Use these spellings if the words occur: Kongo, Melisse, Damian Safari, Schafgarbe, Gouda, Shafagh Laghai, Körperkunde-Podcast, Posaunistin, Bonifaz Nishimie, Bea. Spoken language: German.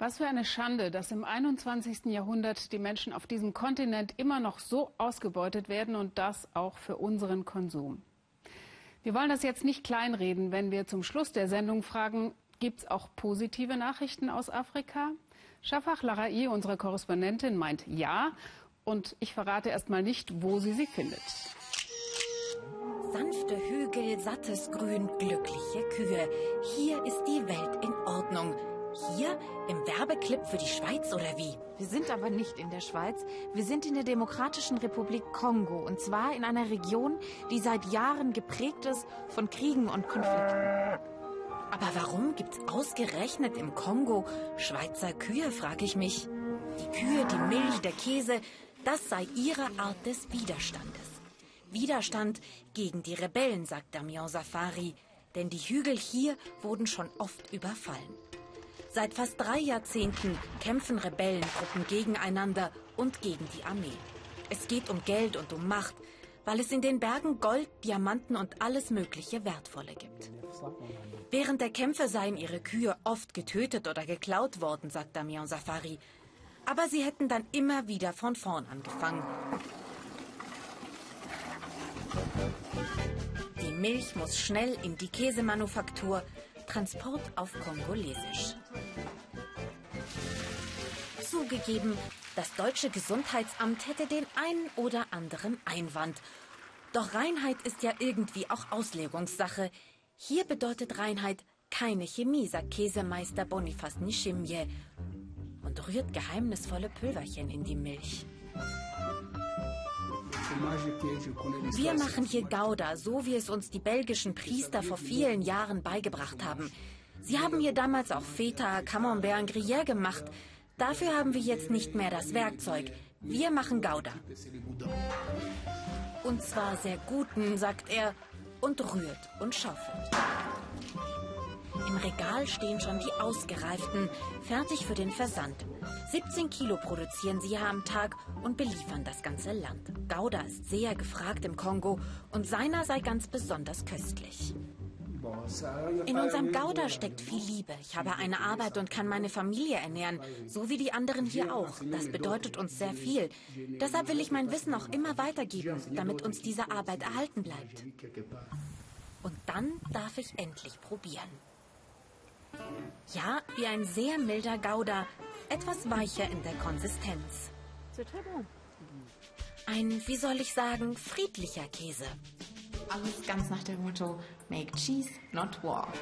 Was für eine Schande, dass im 21. Jahrhundert die Menschen auf diesem Kontinent immer noch so ausgebeutet werden und das auch für unseren Konsum. Wir wollen das jetzt nicht kleinreden, wenn wir zum Schluss der Sendung fragen, gibt es auch positive Nachrichten aus Afrika? Shafagh Laghai, unsere Korrespondentin, meint ja. Und ich verrate erstmal nicht, wo sie findet. Sanfte Hügel, sattes Grün, glückliche Kühe. Hier ist die Welt in Ordnung. Hier im Werbeclip für die Schweiz oder wie? Wir sind aber nicht in der Schweiz. Wir sind in der Demokratischen Republik Kongo. Und zwar in einer Region, die seit Jahren geprägt ist von Kriegen und Konflikten. Aber warum gibt's ausgerechnet im Kongo Schweizer Kühe, frage ich mich. Die Kühe, die Milch, der Käse, das sei ihre Art des Widerstandes. Widerstand gegen die Rebellen, sagt Damian Safari. Denn die Hügel hier wurden schon oft überfallen. Seit fast 3 Jahrzehnten kämpfen Rebellengruppen gegeneinander und gegen die Armee. Es geht um Geld und um Macht, weil es in den Bergen Gold, Diamanten und alles mögliche Wertvolle gibt. Während der Kämpfe seien ihre Kühe oft getötet oder geklaut worden, sagt Damian Safari. Aber sie hätten dann immer wieder von vorn angefangen. Die Milch muss schnell in die Käsemanufaktur. Transport auf Kongolesisch. Zugegeben, das deutsche Gesundheitsamt hätte den einen oder anderen Einwand. Doch Reinheit ist ja irgendwie auch Auslegungssache. Hier bedeutet Reinheit keine Chemie, sagt Käsemeister Bonifaz Nishimie und rührt geheimnisvolle Pülverchen in die Milch. Wir machen hier Gouda, so wie es uns die belgischen Priester vor vielen Jahren beigebracht haben. Sie haben hier damals auch Feta, Camembert und Gruyère gemacht. Dafür haben wir jetzt nicht mehr das Werkzeug. Wir machen Gouda. Und zwar sehr guten, sagt er, und rührt und schaufelt. Im Regal stehen schon die ausgereiften, fertig für den Versand. 17 Kilo produzieren sie am Tag und beliefern das ganze Land. Gouda ist sehr gefragt im Kongo und seiner sei ganz besonders köstlich. In unserem Gouda steckt viel Liebe. Ich habe eine Arbeit und kann meine Familie ernähren, so wie die anderen hier auch. Das bedeutet uns sehr viel. Deshalb will ich mein Wissen auch immer weitergeben, damit uns diese Arbeit erhalten bleibt. Und dann darf ich endlich probieren. Ja, wie ein sehr milder Gouda, etwas weicher in der Konsistenz. Ein, wie soll ich sagen, friedlicher Käse. Alles ganz nach dem Motto, make cheese, not war.